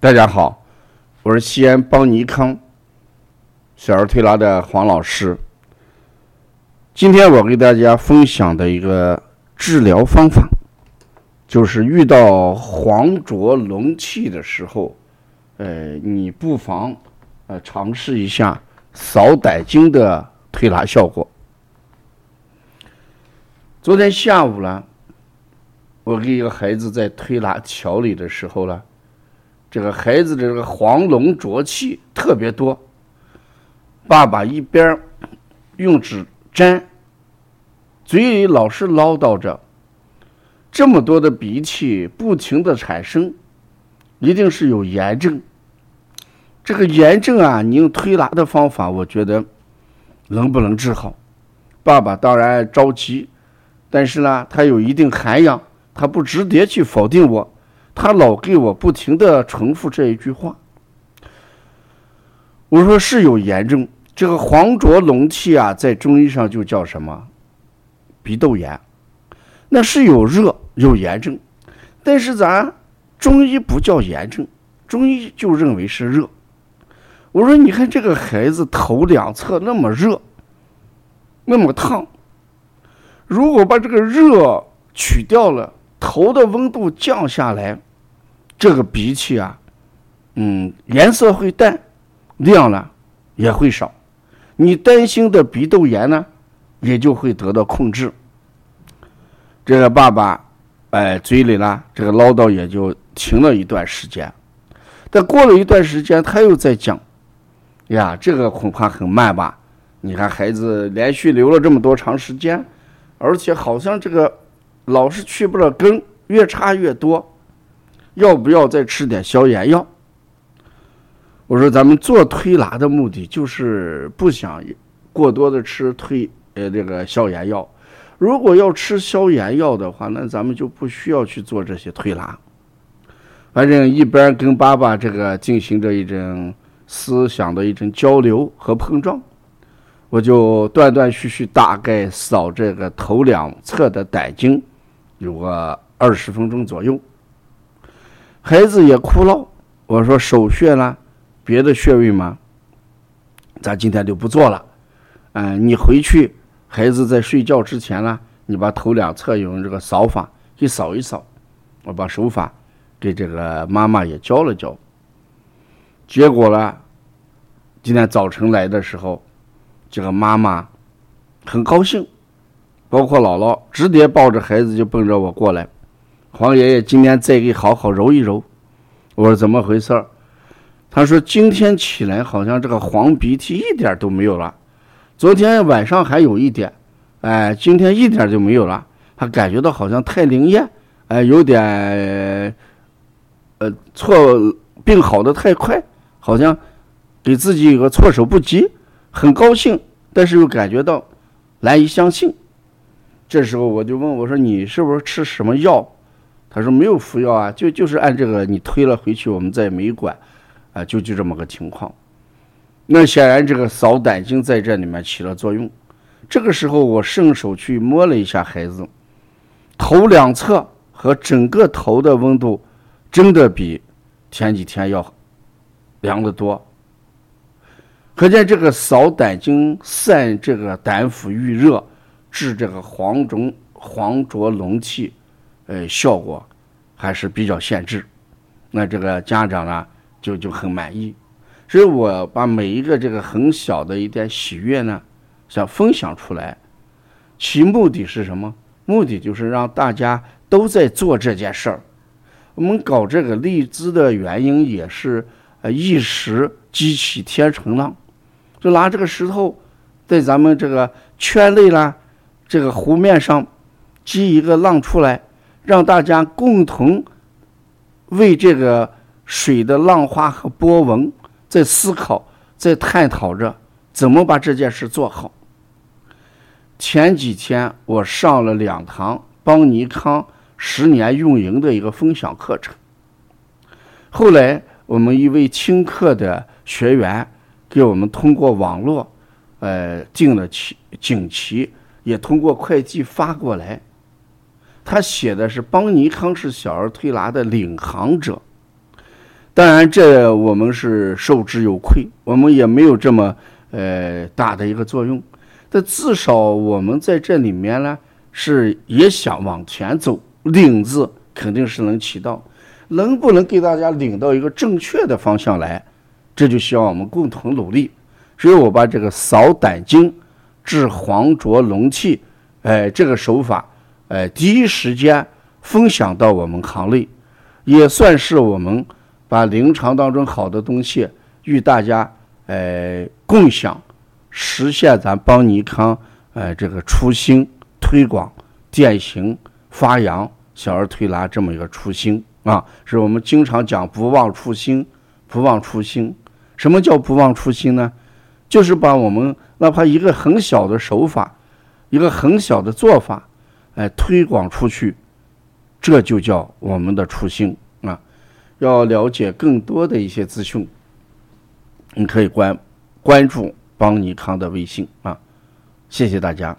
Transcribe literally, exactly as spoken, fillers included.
大家好，我是西安邦尼康小儿推拿的黄老师。今天我给大家分享的一个治疗方法，就是遇到黄浊脓气的时候，呃，你不妨呃尝试一下扫歹经的推拿效果。昨天下午呢，我给一个孩子在推拿调理的时候呢，这个孩子的这个黄脓浊气特别多，爸爸一边用纸粘，嘴里老是唠叨着，这么多的鼻涕不停的产生，一定是有炎症。这个炎症啊，你用推拿的方法，我觉得能不能治好？爸爸当然着急，但是呢，他有一定涵养，他不直接去否定我。他老给我不停地重复这一句话，我说是有炎症，这个黄浊脓气啊，在中医上就叫什么鼻窦炎，那是有热有炎症，但是咱中医不叫炎症，中医就认为是热。我说你看这个孩子头两侧那么热那么烫，如果把这个热取掉了，头的温度降下来，这个鼻涕啊，嗯，颜色会淡，量呢也会少，你担心的鼻窦炎呢也就会得到控制。这个爸爸哎，嘴里呢这个唠叨也就停了一段时间，但过了一段时间他又在讲呀，这个恐怕很慢吧，你看孩子连续流了这么多长时间，而且好像这个老是去不了根，越差越多，要不要再吃点消炎药？我说咱们做推拿的目的就是不想过多的吃推呃这个消炎药，如果要吃消炎药的话，那咱们就不需要去做这些推拿。反正一边跟爸爸这个进行着一种思想的一种交流和碰撞，我就断断续续大概扫这个头两侧的歹经有个二十分钟左右，孩子也哭闹。我说手穴呢，别的穴位嘛，咱今天就不做了。嗯、呃，你回去，孩子在睡觉之前呢，你把头两侧用这个扫法去扫一扫。我把手法给这个妈妈也教了教。结果呢，今天早晨来的时候，这个妈妈很高兴，包括姥姥直接抱着孩子就奔着我过来，黄爷爷今天再给好好揉一揉。我说怎么回事？他说今天起来好像这个黄鼻涕一点都没有了，昨天晚上还有一点，哎，今天一点就没有了，他感觉到好像太灵验，哎，有点呃错病好的太快，好像给自己有个措手不及，很高兴，但是又感觉到难以相信。这时候我就问我说你是不是吃什么药？他说没有服药啊，就就是按这个你推了回去，我们再没管啊，就就这么个情况。那显然这个扫歹经在这里面起了作用。这个时候我伸手去摸了一下孩子头两侧和整个头的温度，真的比前几天要凉得多，可见这个扫歹经散这个胆腑郁热，治这个黄浊黄浊脓气，呃，效果还是比较限制。那这个家长呢，就就很满意。所以我把每一个这个很小的一点喜悦呢，想分享出来。其目的是什么？目的就是让大家都在做这件事儿。我们搞这个荔枝的原因也是，呃，一时激起天成浪。就拿这个石头在咱们这个圈内啦，这个湖面上激一个浪出来，让大家共同为这个水的浪花和波纹在思考，在探讨着怎么把这件事做好。前几天我上了两堂邦尼康十年运营的一个分享课程，后来我们一位听课的学员给我们通过网络呃，订了锦旗，也通过快递发过来。他写的是邦尼康是小儿推拿的领航者，当然这我们是受之有愧，我们也没有这么呃大的一个作用，但至少我们在这里面呢是也想往前走，领子肯定是能起到，能不能给大家领到一个正确的方向来，这就需要我们共同努力。所以我把这个扫胆经治黄浊龙气、呃、这个手法、呃、第一时间分享到我们行内，也算是我们把临床当中好的东西与大家、呃、共享，实现咱邦尼康、呃、这个初心推广践行发扬小儿推拿这么一个初心啊，是我们经常讲不忘初心，不忘初心。什么叫不忘初心呢？就是把我们哪怕一个很小的手法，一个很小的做法，哎，推广出去，这就叫我们的初心啊。要了解更多的一些资讯，你可以关关注邦尼康的微信啊。谢谢大家。